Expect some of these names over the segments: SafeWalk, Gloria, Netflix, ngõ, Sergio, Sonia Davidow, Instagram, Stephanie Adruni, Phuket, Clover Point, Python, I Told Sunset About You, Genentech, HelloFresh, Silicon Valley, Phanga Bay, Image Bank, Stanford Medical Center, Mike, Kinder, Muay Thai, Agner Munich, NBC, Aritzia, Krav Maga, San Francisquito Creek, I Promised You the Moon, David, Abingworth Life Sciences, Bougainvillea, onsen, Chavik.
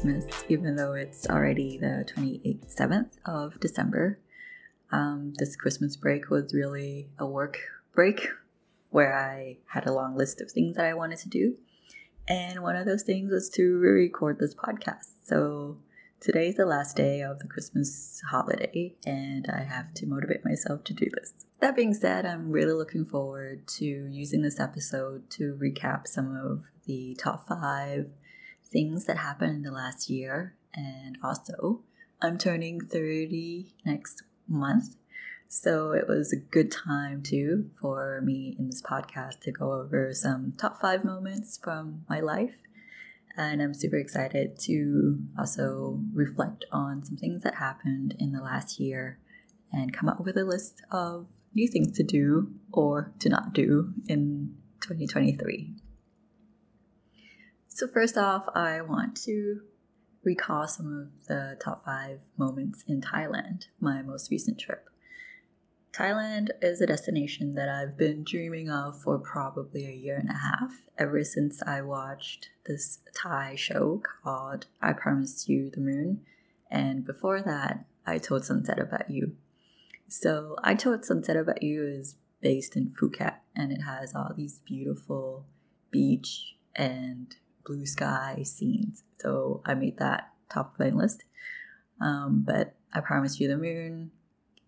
Christmas, even though it's already the 27th of December. This Christmas break was really a work break where I had a long list of things that I wanted to do. And one of those things was to re-record this podcast. So today's the last day of the Christmas holiday, and I have to motivate myself to do this. That being said, I'm really looking forward to using this episode to recap some of the top 5 things that happened in the last year. And also, I'm turning 30 next month, so it was a good time too for me in this podcast to go over some top 5 moments from my life. And I'm super excited to also reflect on some things that happened in the last year and come up with a list of new things to do or to not do in 2023. So first off, I want to recall some of the top 5 moments in Thailand, my most recent trip. Thailand is a destination that I've been dreaming of for probably a year and a half, ever since I watched this Thai show called I Promised You the Moon, and before that, I Told Sunset About You. So I Told Sunset About You is based in Phuket, and it has all these beautiful beach and blue sky scenes. So I made that top of my list, but I Promised You the Moon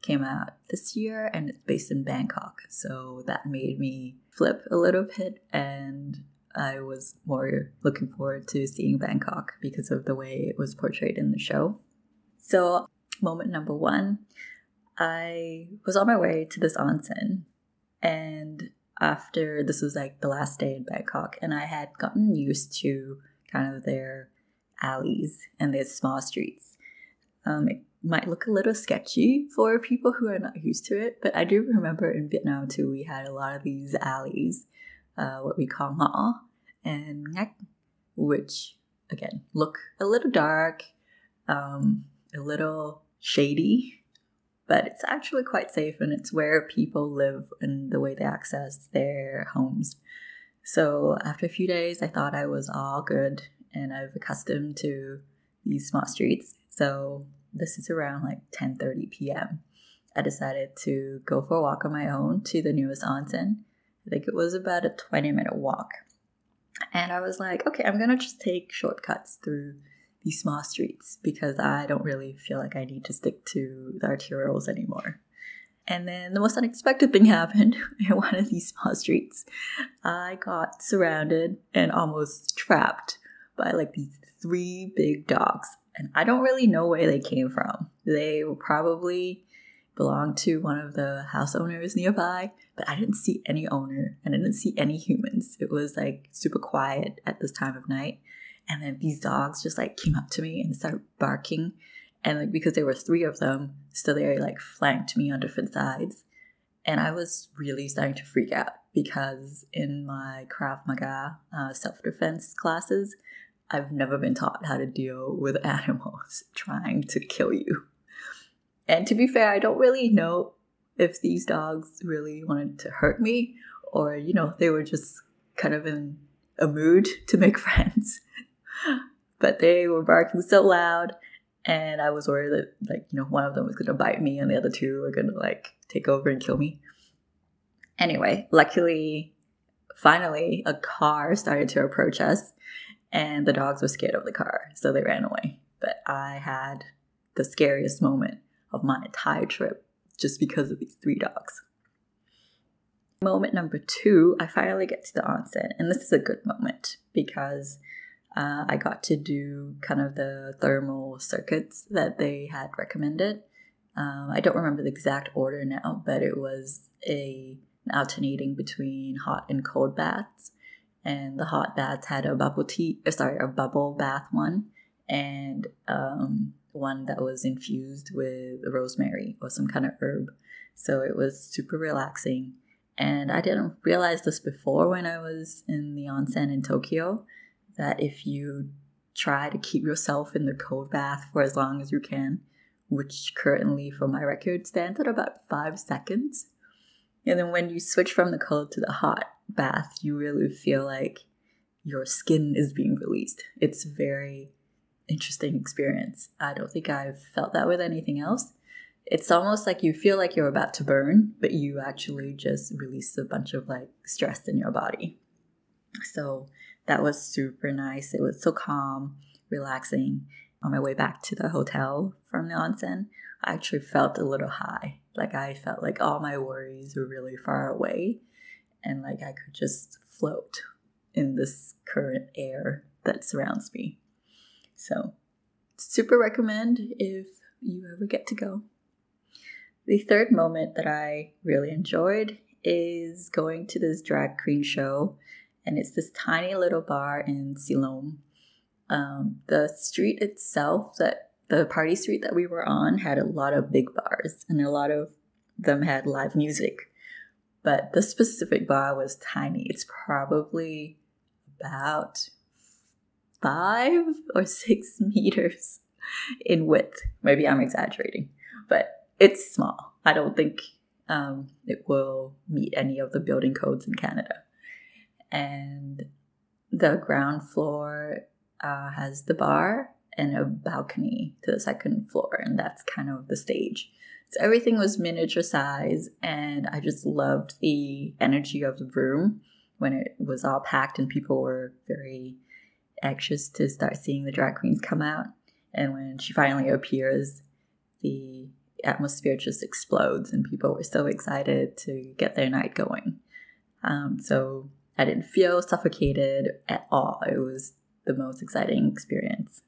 came out this year and it's based in Bangkok, so that made me flip a little bit, and I was more looking forward to seeing Bangkok because of the way it was portrayed in the show. So moment number 1, I was on my way to this onsen, and after this was like the last day in Bangkok, and I had gotten used to kind of their alleys and their small streets. It might look a little sketchy for people who are not used to it, but I do remember in Vietnam too, we had a lot of these alleys, what we call ngõ and ngách, which again look a little dark, a little shady, but it's actually quite safe, and it's where people live and the way they access their homes. So after a few days, I thought I was all good and I've accustomed to these small streets. So this is around like 10:30 p.m. I decided to go for a walk on my own to the newest onsen. I think it was about a 20-minute walk. And I was like, okay, I'm going to just take shortcuts through these small streets because I don't really feel like I need to stick to the arterials anymore. And then the most unexpected thing happened in one of these small streets. I got surrounded and almost trapped by like these 3 big dogs. And I don't really know where they came from. They probably belonged to one of the house owners nearby, but I didn't see any owner and I didn't see any humans. It was like super quiet at this time of night. And then these dogs just like came up to me and started barking. And like because there were 3 of them, so they like flanked me on different sides. And I was really starting to freak out because in my Krav Maga self-defense classes, I've never been taught how to deal with animals trying to kill you. And to be fair, I don't really know if these dogs really wanted to hurt me or, you know, they were just kind of in a mood to make friends. But they were barking so loud, and I was worried that, like, you know, one of them was going to bite me and the other 2 were going to, like, take over and kill me. Anyway, luckily, finally, a car started to approach us. And the dogs were scared of the car, so they ran away. But I had the scariest moment of my entire trip just because of these 3 dogs. Moment number 2, I finally get to the onsen. And this is a good moment because I got to do kind of the thermal circuits that they had recommended. I don't remember the exact order now, but it was an alternating between hot and cold baths. And the hot baths had a bubble bath one, and one that was infused with rosemary or some kind of herb. So it was super relaxing. And I didn't realize this before when I was in the onsen in Tokyo, that if you try to keep yourself in the cold bath for as long as you can, which currently for my record stands at about 5 seconds, and then when you switch from the cold to the hot bath, you really feel like your skin is being released. It's very interesting experience. I don't think I've felt that with anything else. It's almost like you feel like you're about to burn, but you actually just release a bunch of like stress in your body. So that was super nice. It was so calm, relaxing. On my way back to the hotel from the onsen, I actually felt a little high. Like I felt like all my worries were really far away and like I could just float in this current air that surrounds me. So super recommend if you ever get to go. The third moment that I really enjoyed is going to this drag queen show, and it's this tiny little bar in Siloam. The street itself, that the party street that we were on, had a lot of big bars, and a lot of them had live music. But this specific bar was tiny. It's probably about 5 or 6 meters in width. Maybe I'm exaggerating, but it's small. I don't think it will meet any of the building codes in Canada. And the ground floor has the bar and a balcony to the second floor, and that's kind of the stage. So everything was miniature size, and I just loved the energy of the room when it was all packed and people were very anxious to start seeing the drag queens come out. And when she finally appears, the atmosphere just explodes and people were so excited to get their night going. So I didn't feel suffocated at all. It was the most exciting experience.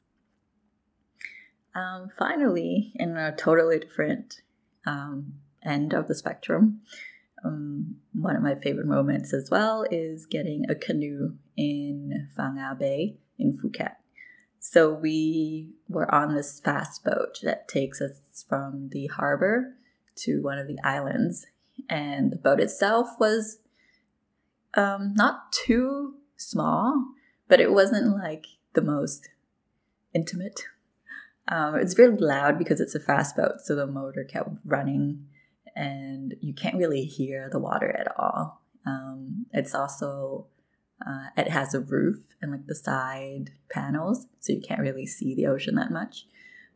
Finally, in a totally different end of the spectrum, one of my favorite moments as well is getting a canoe in Phanga Bay in Phuket. So we were on this fast boat that takes us from the harbor to one of the islands. And the boat itself was not too small, but it wasn't like the most intimate. It's very loud because it's a fast boat, so the motor kept running and you can't really hear the water at all. It's also, it has a roof and like the side panels, so you can't really see the ocean that much.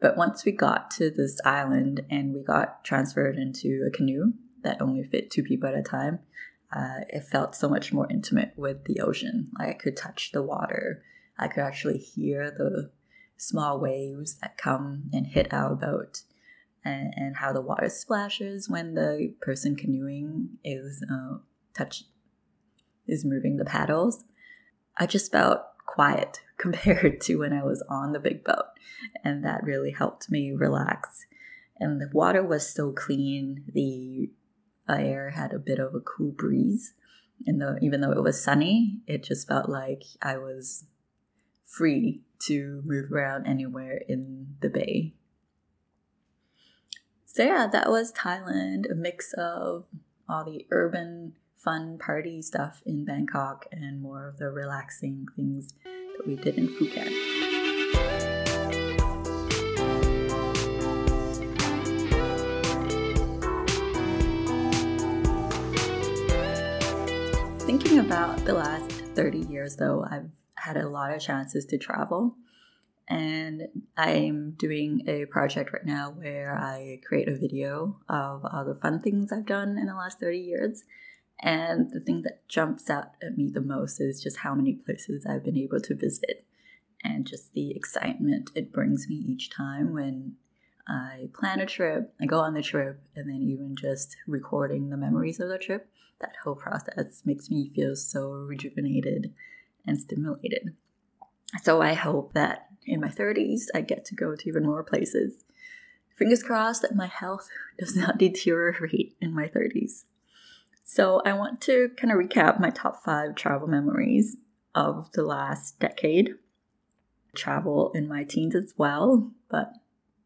But once we got to this island and we got transferred into a canoe that only fit 2 people at a time, it felt so much more intimate with the ocean. Like I could touch the water. I could actually hear the small waves that come and hit our boat, and how the water splashes when the person canoeing is moving the paddles. I just felt quiet compared to when I was on the big boat, and that really helped me relax. And the water was so clean. The air had a bit of a cool breeze, and even though it was sunny, it just felt like I was free to move around anywhere in the bay. So yeah, that was Thailand, a mix of all the urban fun party stuff in Bangkok and more of the relaxing things that we did in Phuket. Thinking about the last 30 years though, I've had a lot of chances to travel, and I'm doing a project right now where I create a video of all the fun things I've done in the last 30 years, and the thing that jumps out at me the most is just how many places I've been able to visit and just the excitement it brings me each time when I plan a trip, I go on the trip, and then even just recording the memories of the trip. That whole process makes me feel so rejuvenated and stimulated. So I hope that in my 30s, I get to go to even more places. Fingers crossed that my health does not deteriorate in my 30s. So I want to kind of recap my top 5 travel memories of the last decade. Travel in my teens as well, but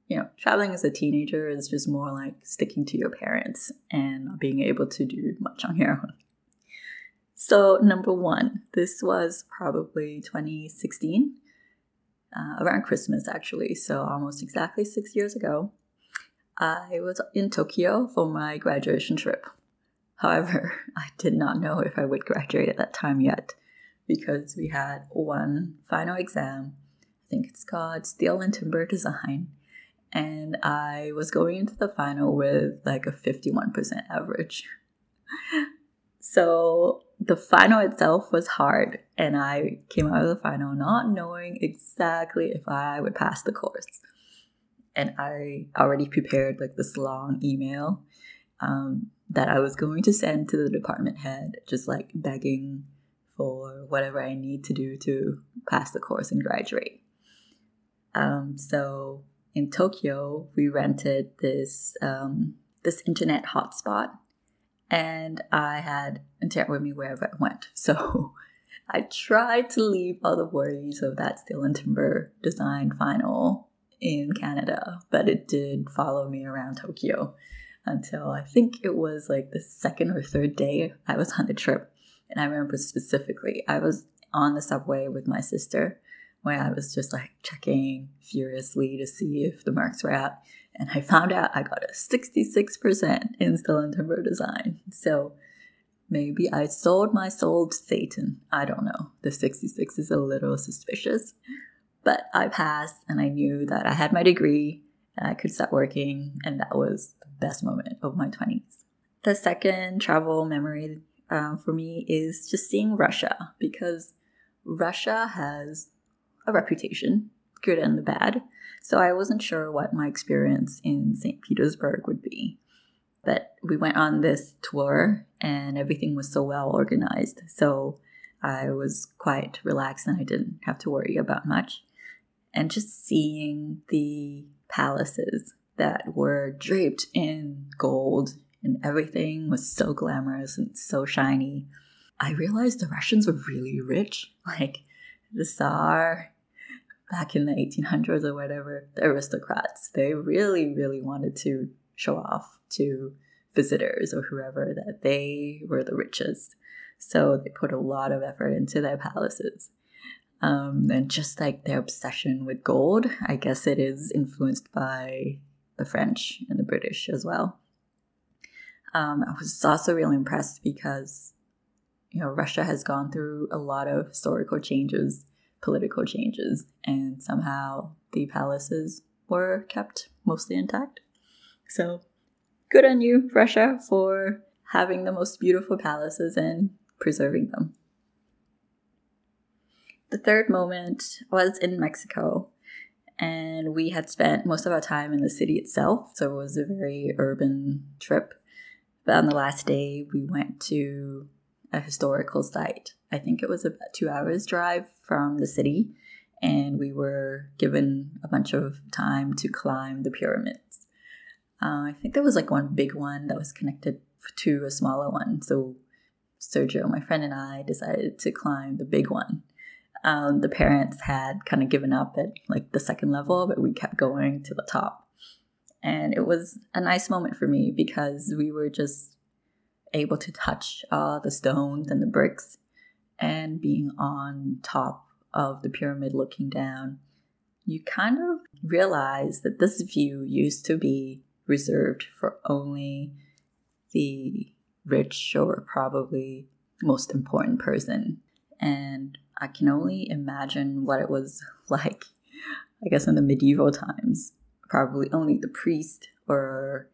you know, traveling as a teenager is just more like sticking to your parents and not being able to do much on your own. So number 1, this was probably 2016, around Christmas actually, so almost exactly 6 years ago. I was in Tokyo for my graduation trip. However, I did not know if I would graduate at that time yet because we had one final exam I think it's called Steel and Timber Design. And I was going into the final with like a 51% average. So the final itself was hard, and I came out of the final not knowing exactly if I would pass the course. And I already prepared like this long email that I was going to send to the department head, just like begging for whatever I need to do to pass the course and graduate. So in Tokyo, we rented this this internet hotspot, and I had internet with me wherever I went. So I tried to leave all the worries of that Steel and Timber Design final in Canada, but it did follow me around Tokyo until I think it was like the second or third day I was on the trip. And I remember specifically, I was on the subway with my sister where I was just like checking furiously to see if the marks were out. And I found out I got a 66% in Steel and Timber Design. So maybe I sold my soul to Satan. I don't know. The 66 is a little suspicious. But I passed, and I knew that I had my degree and I could start working. And that was the best moment of my 20s. The second travel memory for me is just seeing Russia, because Russia has a reputation, good and the bad. So I wasn't sure what my experience in St. Petersburg would be. But we went on this tour and everything was so well organized. So I was quite relaxed and I didn't have to worry about much. And just seeing the palaces that were draped in gold and everything was so glamorous and so shiny. I realized the Russians were really rich. Like the Tsar back in the 1800s or whatever, the aristocrats, they really, really wanted to show off to visitors or whoever that they were the richest. So they put a lot of effort into their palaces. And just like their obsession with gold, I guess it is influenced by the French and the British as well. I was also really impressed because, you know, Russia has gone through a lot of historical changes, political changes, and somehow the palaces were kept mostly intact. So good on you, Russia, for having the most beautiful palaces and preserving them. The third moment was in Mexico, and we had spent most of our time in the city itself, so it was a very urban trip. But on the last day, we went to a historical site. I think it was about 2 hours drive from the city, and we were given a bunch of time to climb the pyramids. I think there was like one big one that was connected to a smaller one. So Sergio, my friend, and I decided to climb the big one. The parents had kind of given up at like the second level, but we kept going to the top. And it was a nice moment for me because we were just able to touch all the stones and the bricks, and being on top of the pyramid looking down, you kind of realize that this view used to be reserved for only the rich or probably most important person. And I can only imagine what it was like, I guess, in the medieval times. Probably only the priest or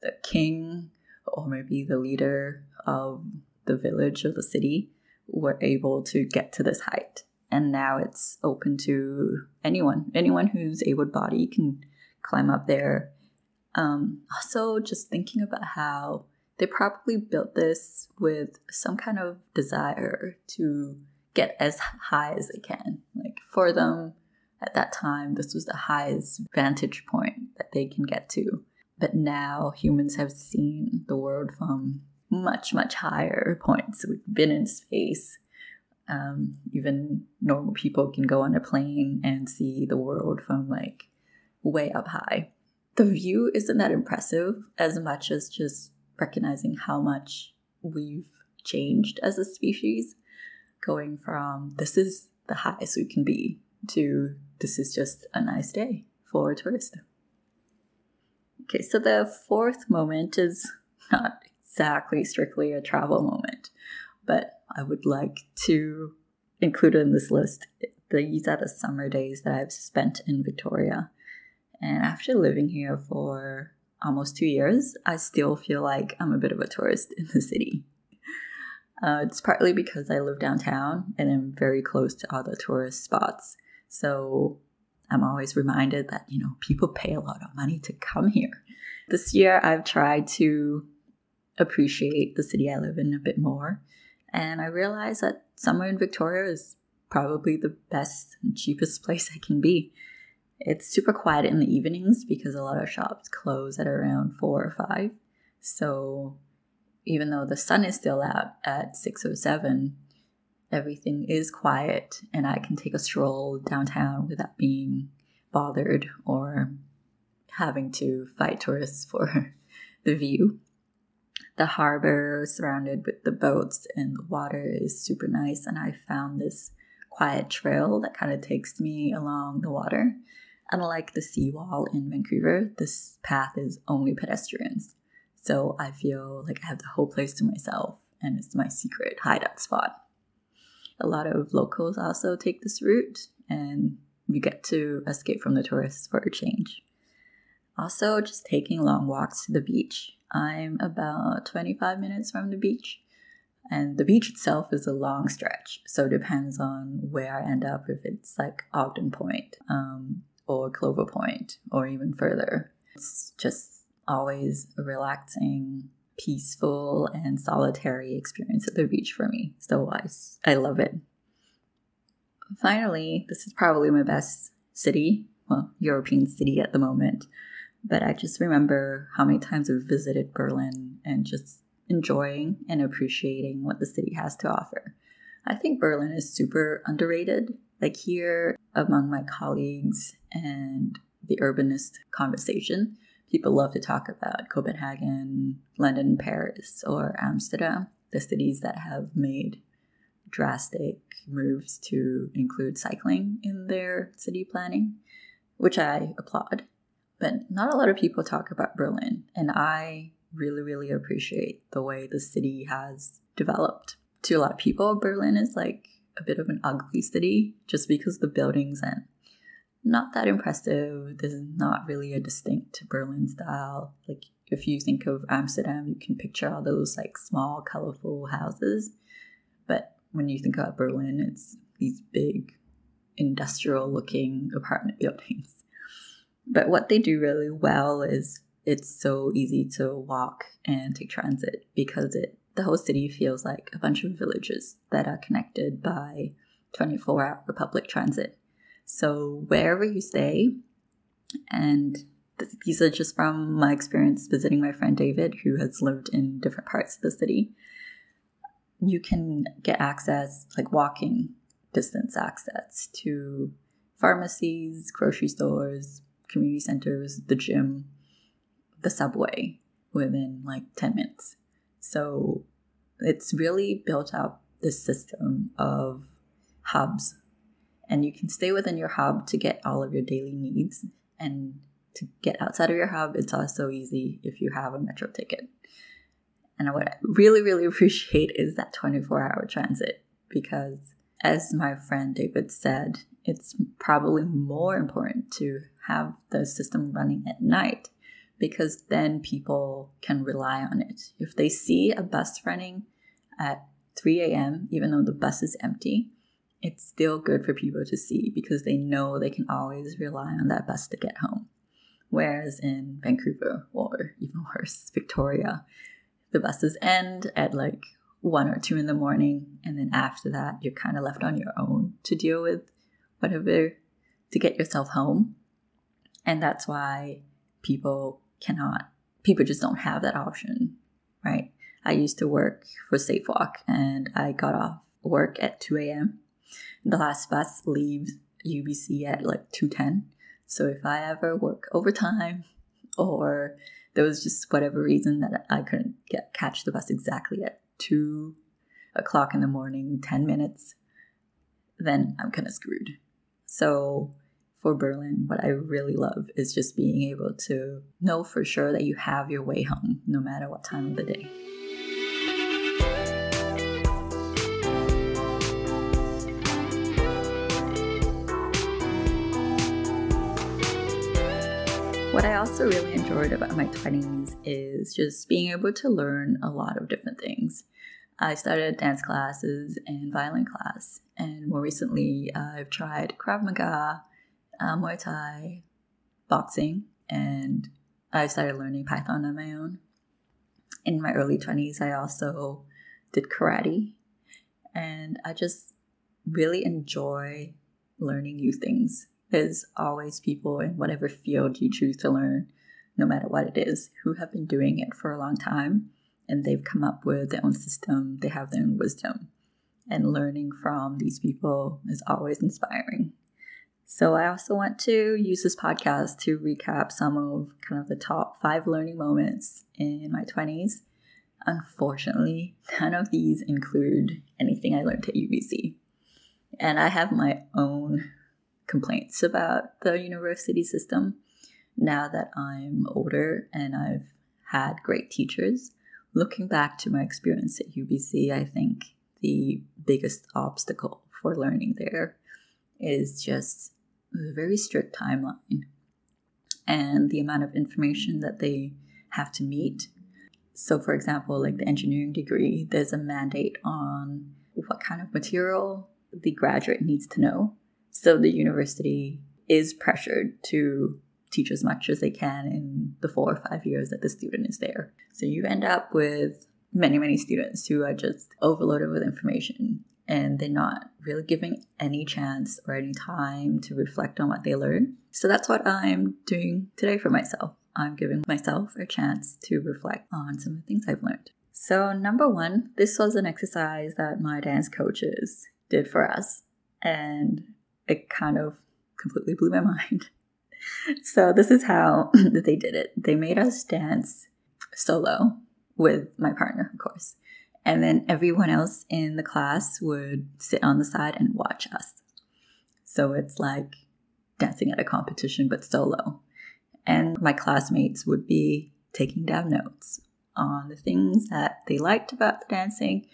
the king or maybe the leader of the village or the city were able to get to this height. And now it's open to anyone. Anyone who's able-bodied can climb up there. Also, just thinking about how they probably built this with some kind of desire to get as high as they can. Like for them, at that time, this was the highest vantage point that they can get to. But now humans have seen the world from much, much higher points. We've been in space. Even normal people can go on a plane and see the world from like way up high. The view isn't that impressive as much as just recognizing how much we've changed as a species, going from this is the highest we can be to this is just a nice day for a tourist. Okay, so the fourth moment is not exactly strictly a travel moment, but I would like to include in this list These are the summer days that I've spent in Victoria. And after living here for almost 2 years, I still feel like I'm a bit of a tourist in the city. It's partly because I live downtown and I'm very close to other tourist spots. So I'm always reminded that, you know, people pay a lot of money to come here. This year, I've tried to appreciate the city I live in a bit more. And I realized that summer in Victoria is probably the best and cheapest place I can be. It's super quiet in the evenings because a lot of shops close at around 4 or 5. So even though the sun is still out at 6 or 7, everything is quiet and I can take a stroll downtown without being bothered or having to fight tourists for the view. The harbor surrounded with the boats and the water is super nice, and I found this quiet trail that kind of takes me along the water. Unlike the seawall in Vancouver, this path is only pedestrians. So I feel like I have the whole place to myself and it's my secret hideout spot. A lot of locals also take this route and you get to escape from the tourists for a change. Also, just taking long walks to the beach. I'm about 25 minutes from the beach, and the beach itself is a long stretch, so it depends on where I end up, if it's like Ogden Point or Clover Point or even further. It's just always a relaxing, peaceful and solitary experience at the beach for me, so I love it. Finally, this is probably my best city, well, European city at the moment, but I just remember how many times I've visited Berlin and just enjoying and appreciating what the city has to offer. I think Berlin is super underrated. Like here among my colleagues and the urbanist conversation, people love to talk about Copenhagen, London, Paris, or Amsterdam, the cities that have made drastic moves to include cycling in their city planning, which I applaud. But not a lot of people talk about Berlin, and I really, really appreciate the way the city has developed. To a lot of people, Berlin is like a bit of an ugly city just because the buildings and not that impressive. There's not really a distinct Berlin style. Like if you think of Amsterdam, you can picture all those like small, colorful houses. But when you think about Berlin, it's these big industrial looking apartment buildings. But what they do really well is it's so easy to walk and take transit because the whole city feels like a bunch of villages that are connected by 24-hour public transit. So wherever you stay, and these are just from my experience visiting my friend David, who has lived in different parts of the city, you can get access, like walking distance access to pharmacies, grocery stores, community centers, the gym, the subway within like 10 minutes. So it's really built up this system of hubs, and you can stay within your hub to get all of your daily needs, and to get outside of your hub, it's also easy if you have a metro ticket. And what I really, really appreciate is that 24-hour transit, because as my friend David said, it's probably more important to have the system running at night because then people can rely on it. If they see a bus running at 3 a.m., even though the bus is empty, it's still good for people to see because they know they can always rely on that bus to get home. Whereas in Vancouver, or even worse, Victoria, the buses end at like 1 or 2 in the morning, and then after that, you're kind of left on your own to deal with whatever to get yourself home. And that's why people just don't have that option, right? I used to work for SafeWalk and I got off work at 2 a.m. The last bus leaves UBC at like 2:10. So if I ever work overtime or there was just whatever reason that I couldn't catch the bus exactly at 2 o'clock in the morning, 10 minutes, then I'm kind of screwed. So for Berlin, what I really love is just being able to know for sure that you have your way home, no matter what time of the day. What I also really enjoyed about my 20s is just being able to learn a lot of different things. I started dance classes and violin class, and more recently I've tried Krav Maga, Muay Thai, boxing, and I started learning Python on my own. In my early 20s, I also did karate, and I just really enjoy learning new things. There's always people in whatever field you choose to learn, no matter what it is, who have been doing it for a long time, and they've come up with their own system, they have their own wisdom, and learning from these people is always inspiring. So I also want to use this podcast to recap some of kind of the top 5 learning moments in my 20s. Unfortunately, none of these include anything I learned at UBC. And I have my own complaints about the university system now that I'm older and I've had great teachers. Looking back to my experience at UBC, I think the biggest obstacle for learning there is just a very strict timeline and the amount of information that they have to meet. So for example, like the engineering degree, there's a mandate on what kind of material the graduate needs to know. So the university is pressured to teach as much as they can in the 4 or 5 years that the student is there. So you end up with many, many students who are just overloaded with information, and they're not really giving any chance or any time to reflect on what they learn. So that's what I'm doing today for myself. I'm giving myself a chance to reflect on some of the things I've learned. So number 1, this was an exercise that my dance coaches did for us, and it kind of completely blew my mind. So this is how they did it. They made us dance solo with my partner, of course. And then everyone else in the class would sit on the side and watch us. So it's like dancing at a competition, but solo. And my classmates would be taking down notes on the things that they liked about the dancing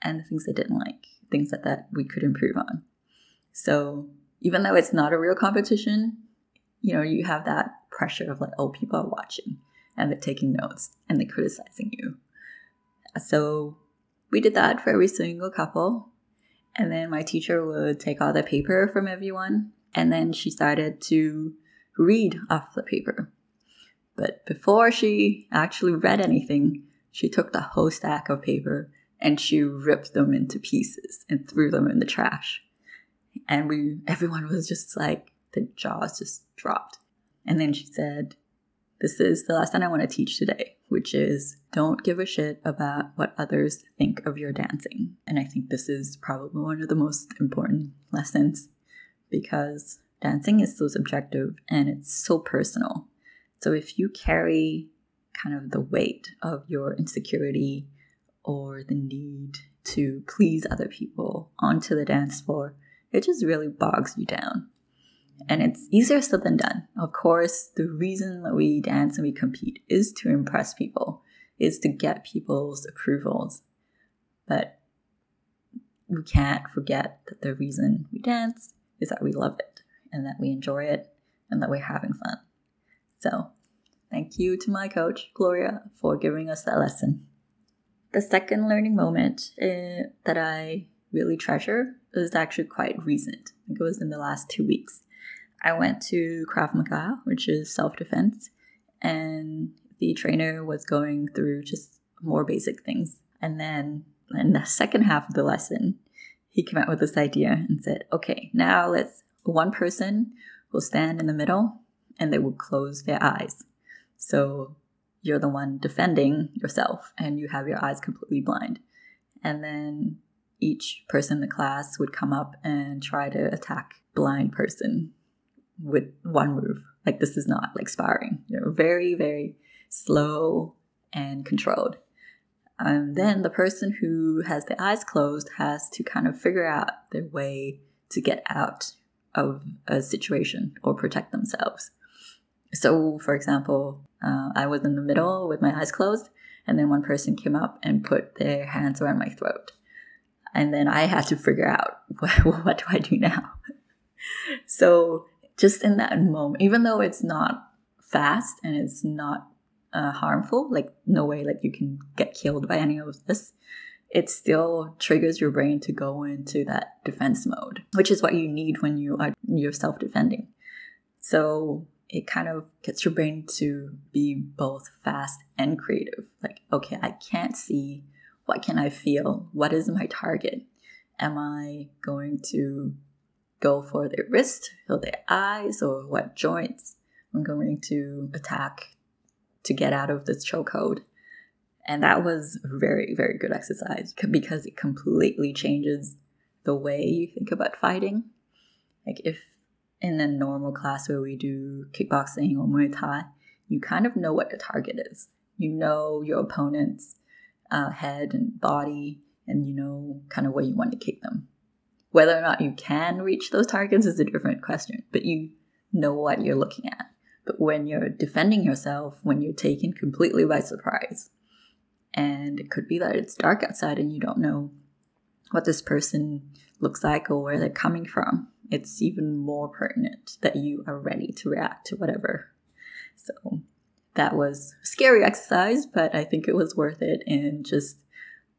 and the things they didn't like, things that we could improve on. So even though it's not a real competition, you know, you have that pressure of like, oh, people are watching and they're taking notes and they're criticizing you. So we did that for every single couple, and then my teacher would take all the paper from everyone, and then she started to read off the paper. But before she actually read anything, she took the whole stack of paper and she ripped them into pieces and threw them in the trash. And everyone was just like, the jaws just dropped. And then she said, "This is the lesson I want to teach today, which is don't give a shit about what others think of your dancing." And I think this is probably one of the most important lessons, because dancing is so subjective and it's so personal. So if you carry kind of the weight of your insecurity or the need to please other people onto the dance floor, it just really bogs you down. And it's easier said than done. Of course, the reason that we dance and we compete is to impress people, is to get people's approvals. But we can't forget that the reason we dance is that we love it and that we enjoy it and that we're having fun. So thank you to my coach, Gloria, for giving us that lesson. The second learning moment that I really treasure is actually quite recent. I think it was in the last 2 weeks. I went to Krav Maga, which is self-defense, and the trainer was going through just more basic things. And then in the second half of the lesson, he came out with this idea and said, okay, now one person will stand in the middle and they will close their eyes. So you're the one defending yourself and you have your eyes completely blind. And then each person in the class would come up and try to attack blind person with one move. Like, this is not like sparring, you know, very, very slow and controlled. And then the person who has their eyes closed has to kind of figure out their way to get out of a situation or protect themselves. So for example, I was in the middle with my eyes closed, and then one person came up and put their hands around my throat. And then I had to figure out, what do I do now? So just in that moment, even though it's not fast and it's not harmful, like no way like you can get killed by any of this, it still triggers your brain to go into that defense mode, which is what you need when you are yourself defending. So it kind of gets your brain to be both fast and creative. Like, okay, I can't see. What can I feel? What is my target? Am I going to go for their wrist or their eyes or what joints? I'm going to attack to get out of this chokehold. And that was a very, very good exercise because it completely changes the way you think about fighting. Like if in a normal class where we do kickboxing or Muay Thai, you kind of know what the target is. You know your opponent's head and body, and you know kind of where you want to kick them. Whether or not you can reach those targets is a different question, but you know what you're looking at. But when you're defending yourself, when you're taken completely by surprise, and it could be that it's dark outside and you don't know what this person looks like or where they're coming from, it's even more pertinent that you are ready to react to whatever. So that was a scary exercise, but I think it was worth it in just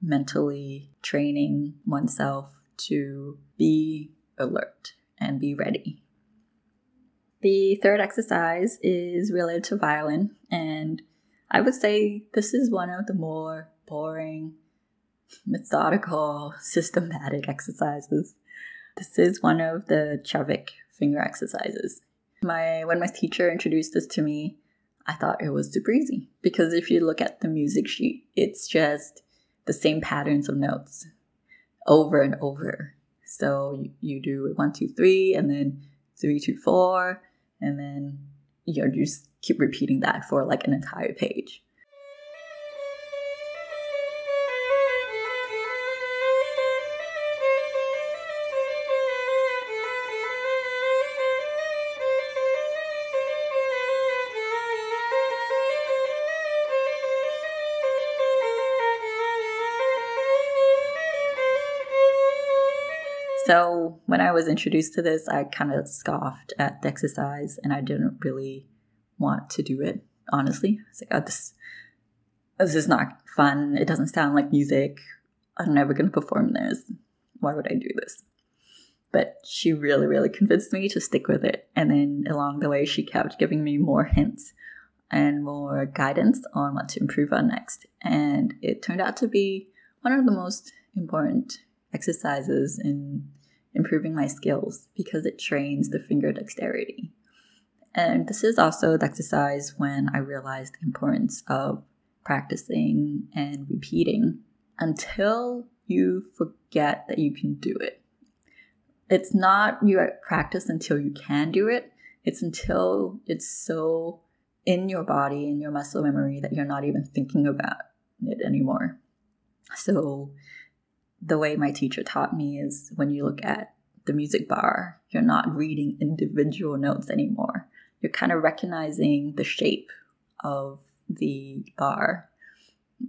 mentally training oneself to be alert and be ready. The third exercise is related to violin, and I would say this is one of the more boring, methodical, systematic exercises. This is one of the Chavik finger exercises. When my teacher introduced this to me, I thought it was super easy because if you look at the music sheet, it's just the same patterns of notes over and over. So you do 1, 2, 3, and then 3, 2, 4, and then you just keep repeating that for like an entire page. So when I was introduced to this, I kind of scoffed at the exercise and I didn't really want to do it, honestly. I was like, oh, this is not fun. It doesn't sound like music. I'm never going to perform this. Why would I do this? But she really, really convinced me to stick with it. And then along the way, she kept giving me more hints and more guidance on what to improve on next. And it turned out to be one of the most important exercises in improving my skills because it trains the finger dexterity. And this is also the exercise when I realized the importance of practicing and repeating until you forget that you can do it. It's not you practice until you can do it. It's until it's so in your body, in your muscle memory that you're not even thinking about it anymore. So the way my teacher taught me is when you look at the music bar, you're not reading individual notes anymore. You're kind of recognizing the shape of the bar,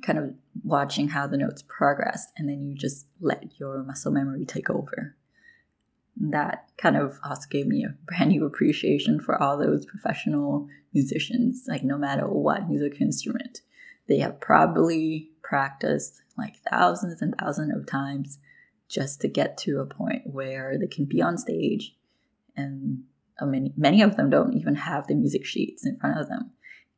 kind of watching how the notes progress, and then you just let your muscle memory take over. That kind of also gave me a brand new appreciation for all those professional musicians. Like no matter what music instrument, they have probably practiced like thousands and thousands of times just to get to a point where they can be on stage, and many of them don't even have the music sheets in front of them,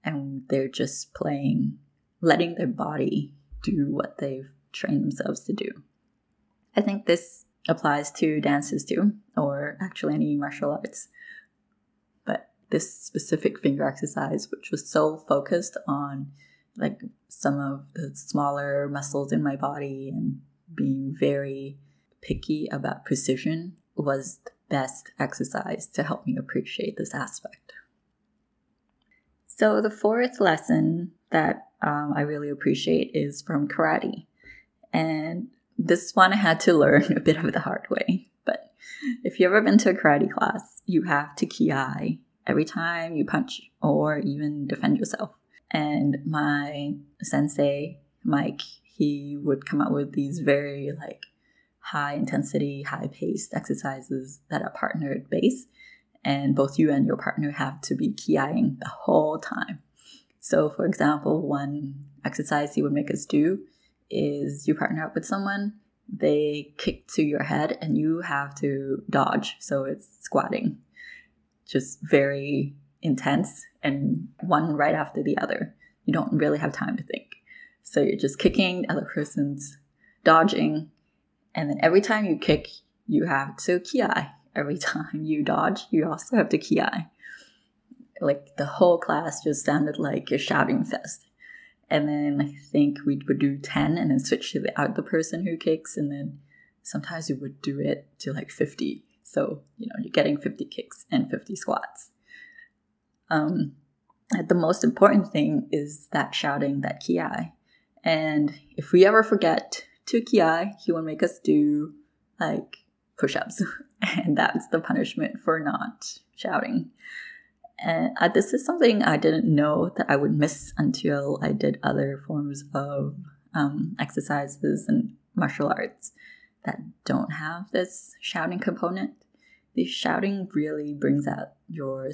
and they're just playing, letting their body do what they've trained themselves to do. I think this applies to dances too, or actually any martial arts, but this specific finger exercise, which was so focused on like some of the smaller muscles in my body and being very picky about precision, was the best exercise to help me appreciate this aspect. So the fourth lesson that I really appreciate is from karate. And this one I had to learn a bit of the hard way. But if you've ever been to a karate class, you have to ki-eye every time you punch or even defend yourself. And my sensei, Mike, he would come up with these very like high intensity, high paced exercises that are partnered based. and both you and your partner have to be ki-eyeing the whole time. So for example, one exercise you would make us do is you partner up with someone, they kick to your head and you have to dodge. So it's squatting, just very intense, and one right after the other. You don't really have time to think. So you're just kicking, the other person's dodging. And then every time you kick, you have to ki-eye. Every time you dodge, you also have to ki-eye. Like the whole class just sounded like a shouting fest. And then I think we would do 10 and then switch to the person who kicks. And then sometimes you would do it to like 50. So, you know, you're getting 50 kicks and 50 squats. The most important thing is that shouting, that ki-eye. And if we ever forget to ki-eye, he will make us do like push-ups. And that's the punishment for not shouting. And this is something I didn't know that I would miss until I did other forms of exercises and martial arts that don't have this shouting component. The shouting really brings out your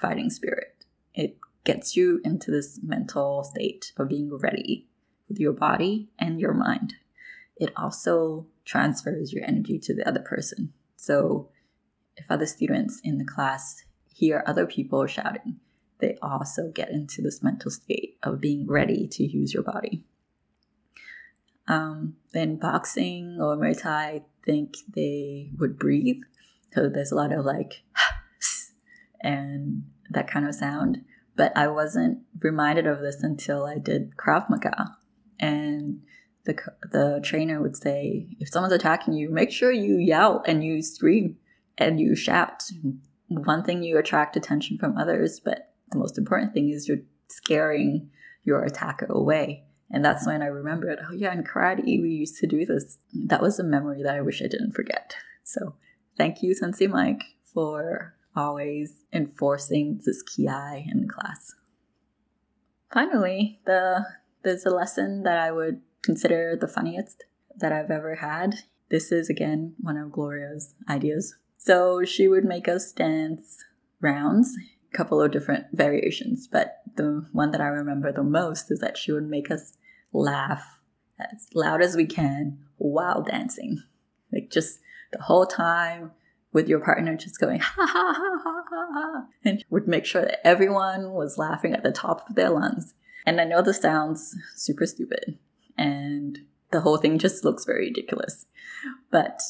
fighting spirit. It gets you into this mental state of being ready with your body and your mind. It also transfers your energy to the other person. So if other students in the class hear other people shouting, they also get into this mental state of being ready to use your body. Then boxing or Muay Thai, I think they would breathe. So there's a lot of like, and that kind of sound. But I wasn't reminded of this until I did Krav Maga. And the trainer would say, if someone's attacking you, make sure you yell and you scream and you shout. One thing, you attract attention from others, but the most important thing is you're scaring your attacker away. And that's when I remembered, oh yeah, in karate, we used to do this. That was a memory that I wish I didn't forget. So thank you, Sensei Mike, for always enforcing this ki-eye in class. Finally, there's a lesson that I would consider the funniest that I've ever had. This is, again, one of Gloria's ideas. So she would make us dance rounds, a couple of different variations, but the one that I remember the most is that she would make us laugh as loud as we can while dancing. Like just the whole time with your partner just going, ha, ha, ha, ha, ha, ha, and would make sure that everyone was laughing at the top of their lungs. And I know this sounds super stupid, and the whole thing just looks very ridiculous. But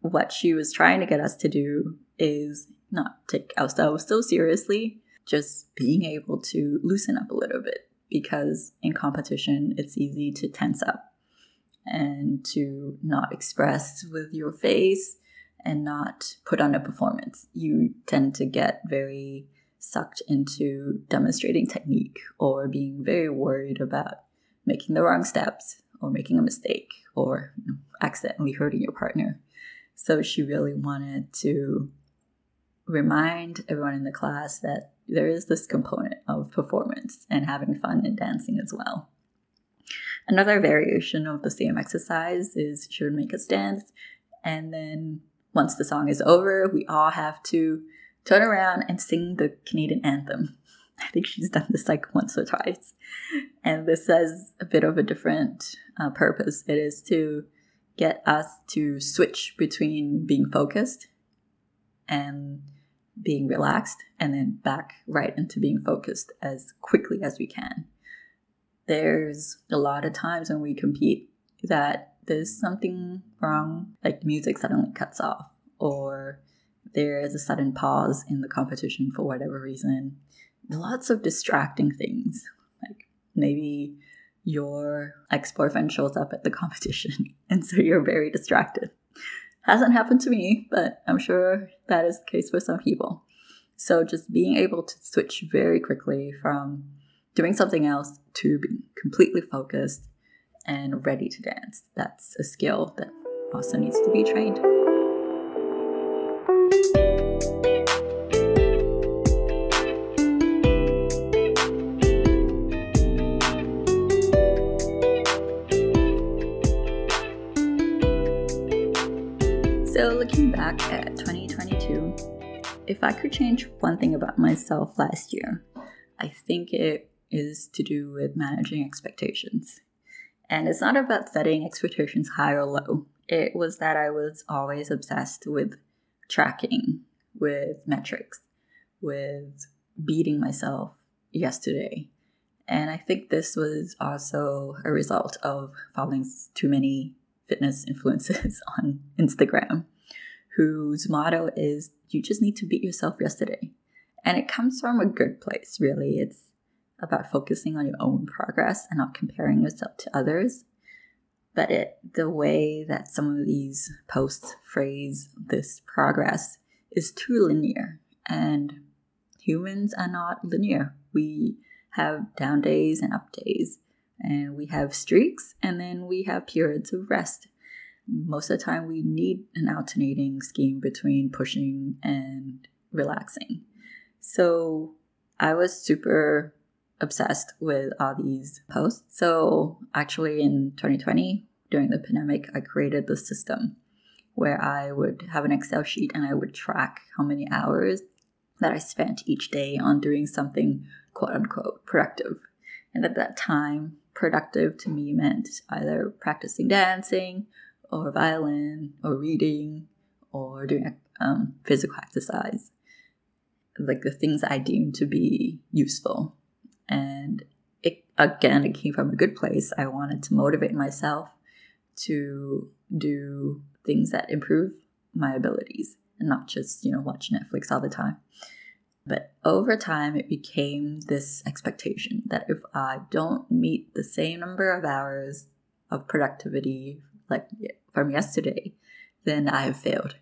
what she was trying to get us to do is not take ourselves so seriously, just being able to loosen up a little bit, because in competition, it's easy to tense up and to not express with your face and not put on a performance. You tend to get very sucked into demonstrating technique or being very worried about making the wrong steps or making a mistake or accidentally hurting your partner. So she really wanted to remind everyone in the class that there is this component of performance and having fun and dancing as well. Another variation of the same exercise is she would make us dance, and then once the song is over, we all have to turn around and sing the Canadian anthem. I think she's done this like once or twice. And this has a bit of a different purpose. It is to get us to switch between being focused and being relaxed, and then back right into being focused as quickly as we can. There's a lot of times when we compete that there's something wrong, like music suddenly cuts off, or there is a sudden pause in the competition for whatever reason. Lots of distracting things, like maybe your ex-boyfriend shows up at the competition and so you're very distracted. Hasn't happened to me, but I'm sure that is the case for some people. So just being able to switch very quickly from doing something else to being completely focused and ready to dance. That's a skill that also needs to be trained. So looking back at 2022, If I could change one thing about myself last year, I think it is to do with managing expectations. And it's not about setting expectations high or low. It was that I was always obsessed with tracking, with metrics, with beating myself yesterday. And I think this was also a result of following too many fitness influencers on Instagram, whose motto is, you just need to beat yourself yesterday. And it comes from a good place, really. It's about focusing on your own progress and not comparing yourself to others. But the way that some of these posts phrase this progress is too linear. And humans are not linear. We have down days and up days. And we have streaks, and then we have periods of rest. Most of the time, we need an alternating scheme between pushing and relaxing. So I was super obsessed with all these posts. So actually in 2020, during the pandemic, I created this system where I would have an Excel sheet and I would track how many hours that I spent each day on doing something quote unquote productive. And at that time, productive to me meant either practicing dancing or violin or reading or doing physical exercise, like the things I deemed to be useful. And it came from a good place. I wanted to motivate myself to do things that improve my abilities and not just, watch Netflix all the time. But over time, it became this expectation that if I don't meet the same number of hours of productivity like from yesterday, then I have failed.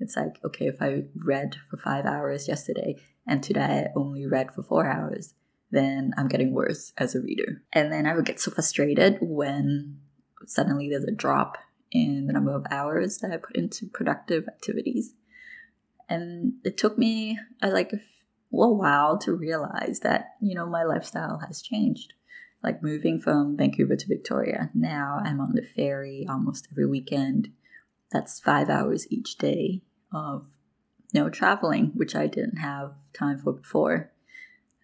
It's like, okay, if I read for 5 hours yesterday and today I only read for 4 hours, then I'm getting worse as a reader. And then I would get so frustrated when suddenly there's a drop in the number of hours that I put into productive activities. And it took me a while to realize that, my lifestyle has changed. Like moving from Vancouver to Victoria, now I'm on the ferry almost every weekend. That's 5 hours each day of traveling, which I didn't have time for before.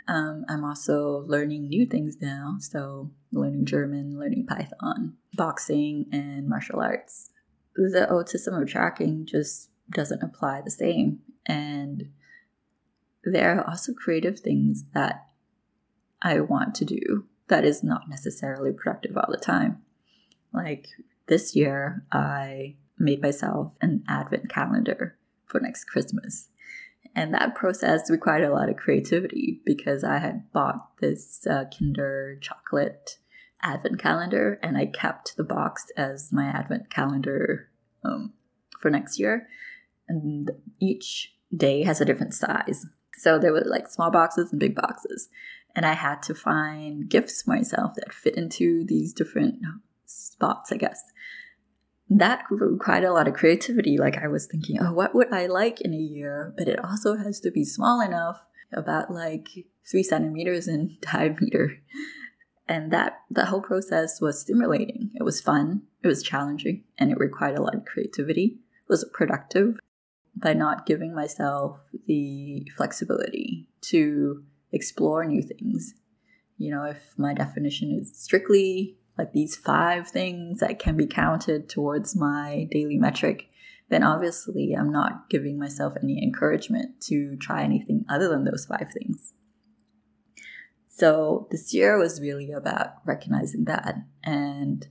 I'm also learning new things now, so learning German, learning Python, boxing, and martial arts. The old system of tracking just doesn't apply the same, and there are also creative things that I want to do that is not necessarily productive all the time. Like this year, I made myself an advent calendar for next Christmas. And that process required a lot of creativity because I had bought this Kinder chocolate advent calendar, and I kept the box as my advent calendar for next year. And each day has a different size. So there were small boxes and big boxes. And I had to find gifts for myself that fit into these different spots, I guess. That required a lot of creativity. I was thinking, what would I like in a year? But it also has to be small enough, about 3 centimeters in diameter. And the whole process was stimulating. It was fun. It was challenging. And it required a lot of creativity. It was productive by not giving myself the flexibility to explore new things. If my definition is strictly these 5 things that can be counted towards my daily metric, then obviously I'm not giving myself any encouragement to try anything other than those 5 things. So this year was really about recognizing that and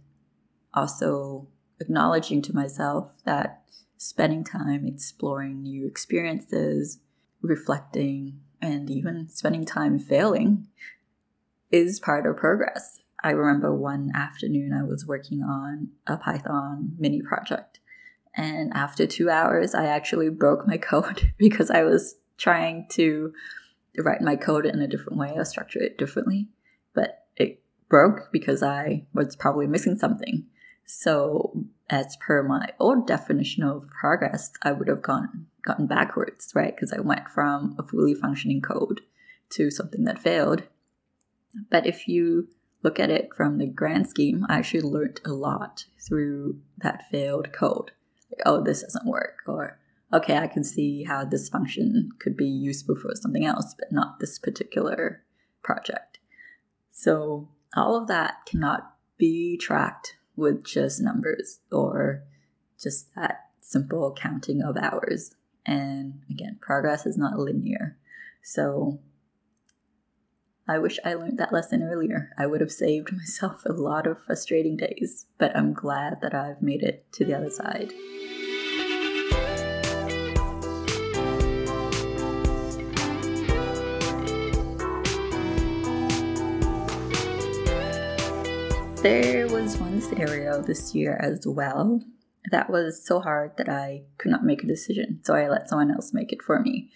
also acknowledging to myself that spending time exploring new experiences, reflecting, and even spending time failing is part of progress. I remember one afternoon I was working on a Python mini project, and after 2 hours I actually broke my code because I was trying to write my code in a different way or structure it differently, but it broke because I was probably missing something. So as per my old definition of progress, I would have gotten backwards, right? Because I went from a fully functioning code to something that failed. But if you look at it from the grand scheme, I actually learned a lot through that failed code. This doesn't work, or okay, I can see how this function could be useful for something else, but not this particular project. So all of that cannot be tracked with just numbers or just that simple counting of hours. And again, progress is not linear. So I wish I learned that lesson earlier. I would have saved myself a lot of frustrating days, but I'm glad that I've made it to the other side. There was one scenario this year as well that was so hard that I could not make a decision, so I let someone else make it for me.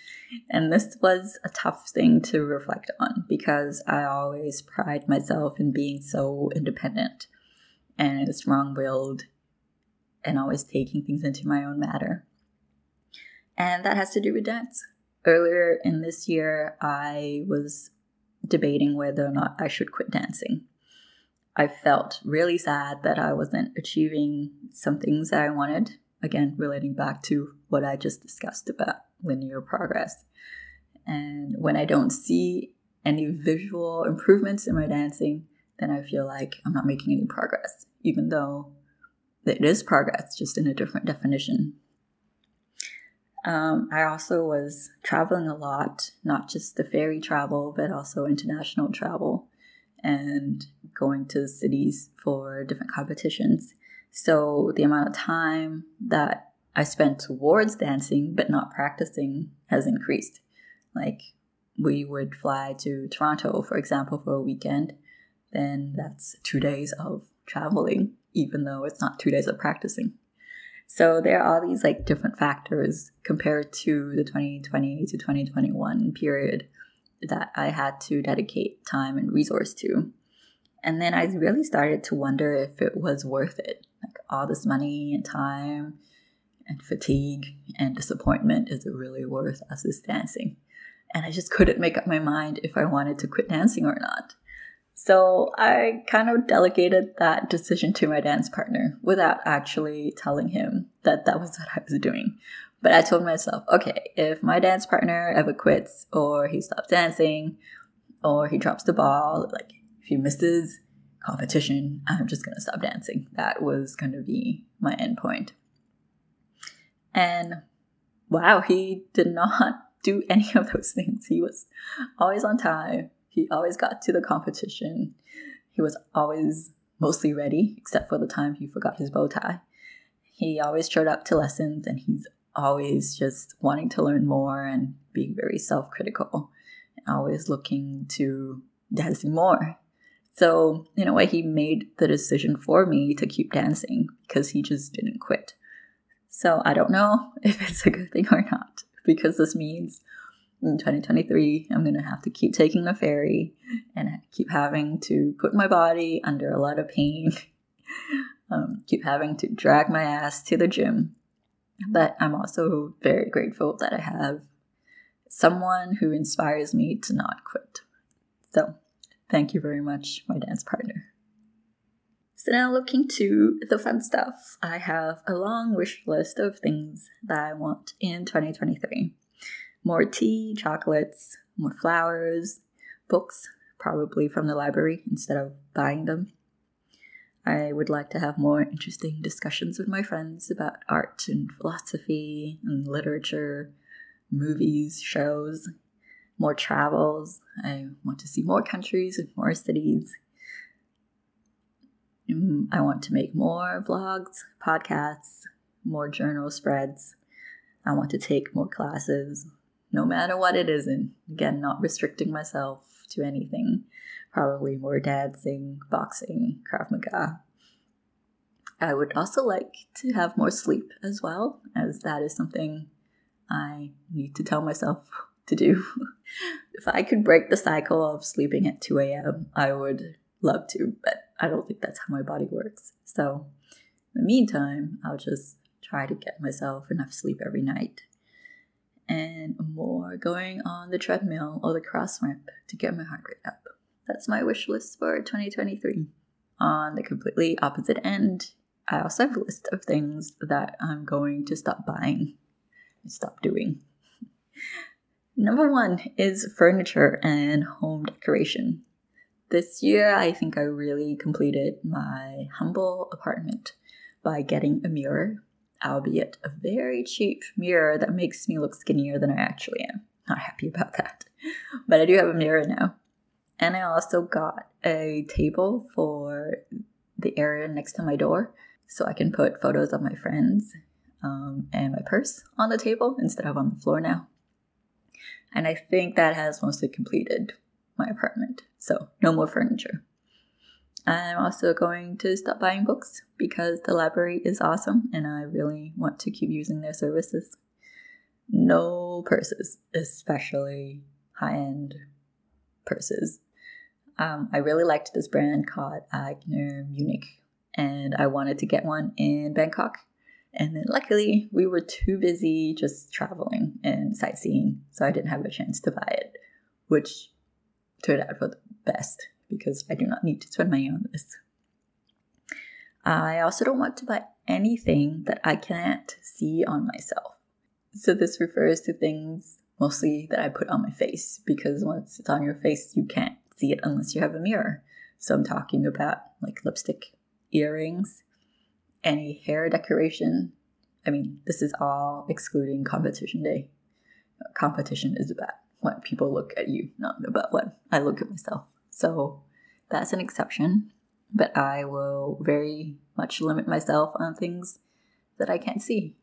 And this was a tough thing to reflect on because I always pride myself in being so independent and strong-willed and always taking things into my own matter. And that has to do with dance. Earlier in this year, I was debating whether or not I should quit dancing. I felt really sad that I wasn't achieving some things that I wanted. Again, relating back to what I just discussed about linear progress. And when I don't see any visual improvements in my dancing, then I feel like I'm not making any progress, even though it is progress, just in a different definition. I also was traveling a lot, not just the ferry travel, but also international travel, and going to cities for different competitions. So the amount of time that I spent towards dancing but not practicing has increased. Like, we would fly to Toronto, for example, for a weekend. Then that's 2 days of traveling, even though it's not 2 days of practicing. So there are all these like different factors compared to the 2020 to 2021 period that I had to dedicate time and resource to. And then I really started to wonder if it was worth it. Like, all this money and time and fatigue and disappointment, is it really worth us this dancing? And I just couldn't make up my mind if I wanted to quit dancing or not. So I kind of delegated that decision to my dance partner without actually telling him that that was what I was doing. But I told myself, okay, if my dance partner ever quits or he stops dancing or he drops the ball, like if he misses competition, I'm just going to stop dancing. That was going to be my end point. And wow, he did not do any of those things. He was always on time. He always got to the competition. He was always mostly ready, except for the time he forgot his bow tie. He always showed up to lessons, and he's always just wanting to learn more and being very self-critical and always looking to dancing more. So in a way, he made the decision for me to keep dancing because he just didn't quit. So I don't know if it's a good thing or not, because this means in 2023, I'm going to have to keep taking the ferry and keep having to put my body under a lot of pain, keep having to drag my ass to the gym. But I'm also very grateful that I have someone who inspires me to not quit. So thank you very much, my dance partner. So now, looking to the fun stuff, I have a long wish list of things that I want in 2023. More tea, chocolates, more flowers, books, probably from the library instead of buying them. I would like to have more interesting discussions with my friends about art and philosophy and literature, movies, shows, more travels. I want to see more countries and more cities. I want to make more vlogs, podcasts, more journal spreads. I want to take more classes, no matter what it is. And again, not restricting myself to anything. Probably more dancing, boxing, Krav Maga. I would also like to have more sleep as well, as that is something I need to tell myself to do. If I could break the cycle of sleeping at 2 a.m., I would love to, but I don't think that's how my body works. So in the meantime, I'll just try to get myself enough sleep every night. And more going on the treadmill or the cross ramp to get my heart rate up. That's my wish list for 2023. On the completely opposite end, I also have a list of things that I'm going to stop buying. stop doing. Number one is furniture and home decoration. This year, I think I really completed my humble apartment by getting a mirror, albeit a very cheap mirror that makes me look skinnier than I actually am. Not happy about that. But I do have a mirror now. And I also got a table for the area next to my door so I can put photos of my friends and my purse on the table instead of on the floor now. And I think that has mostly completed my apartment. So no more furniture. I'm also going to stop buying books because the library is awesome and I really want to keep using their services. No purses, especially high-end purses. I really liked this brand called Agner Munich, and I wanted to get one in Bangkok. And then luckily, we were too busy just traveling and sightseeing, so I didn't have a chance to buy it, which turned out for the best because I do not need to spend money on this. I also don't want to buy anything that I can't see on myself. So this refers to things mostly that I put on my face, because once it's on your face, you can't see it unless you have a mirror. So I'm talking about like lipstick, earrings, any hair decoration. I mean, this is all excluding competition day. Competition is about what people look at you, not about what I look at myself. So that's an exception, but I will very much limit myself on things that I can't see.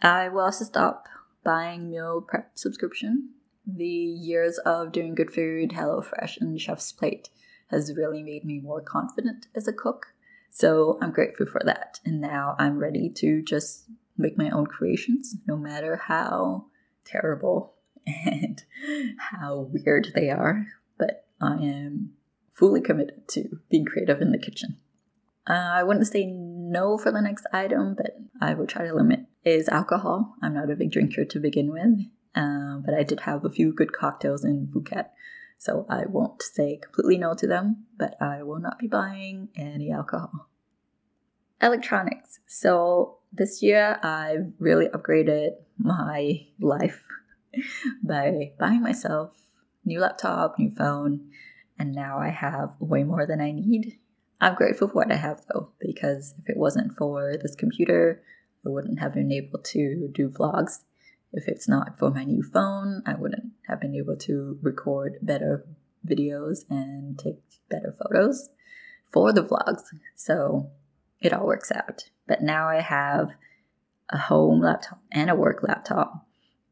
I will also stop buying meal prep subscription. The years of doing good food, HelloFresh, and Chef's Plate has really made me more confident as a cook. So I'm grateful for that. And now I'm ready to just make my own creations, no matter how terrible and how weird they are. But I am fully committed to being creative in the kitchen. I wouldn't say no for the next item, but I will try to limit is alcohol. I'm not a big drinker to begin with, but I did have a few good cocktails in Phuket, so I won't say completely no to them, but I will not be buying any alcohol. Electronics. So this year I've really upgraded my life by buying myself new laptop, new phone, and now I have way more than I need. I'm grateful for what I have though, because if it wasn't for this computer, I wouldn't have been able to do vlogs. If it's not for my new phone, I wouldn't have been able to record better videos and take better photos for the vlogs. So it all works out. But now I have a home laptop and a work laptop,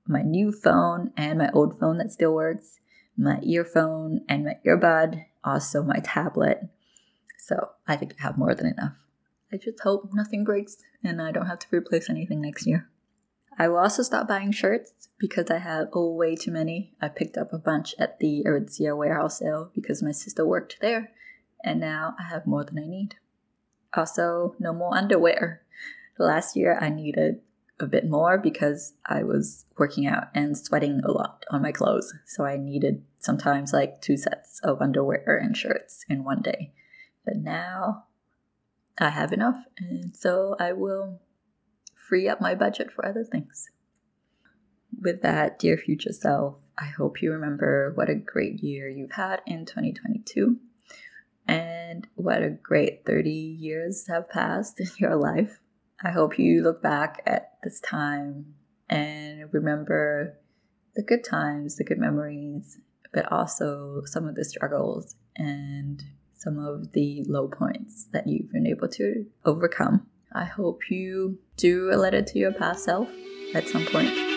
my new phone and my old phone that still works, my earphone and my earbud, also my tablet. So I think I have more than enough. I just hope nothing breaks and I don't have to replace anything next year. I will also stop buying shirts because I have way too many. I picked up a bunch at the Aritzia warehouse sale because my sister worked there and now I have more than I need. Also, no more underwear. Last year I needed a bit more because I was working out and sweating a lot on my clothes. So I needed sometimes like 2 sets of underwear and shirts in one day. But now I have enough, and so I will free up my budget for other things. With that, dear future self, I hope you remember what a great year you've had in 2022 and what a great 30 years have passed in your life. I hope you look back at this time and remember the good times, the good memories, but also some of the struggles and some of the low points that you've been able to overcome. I hope you do a letter to your past self at some point.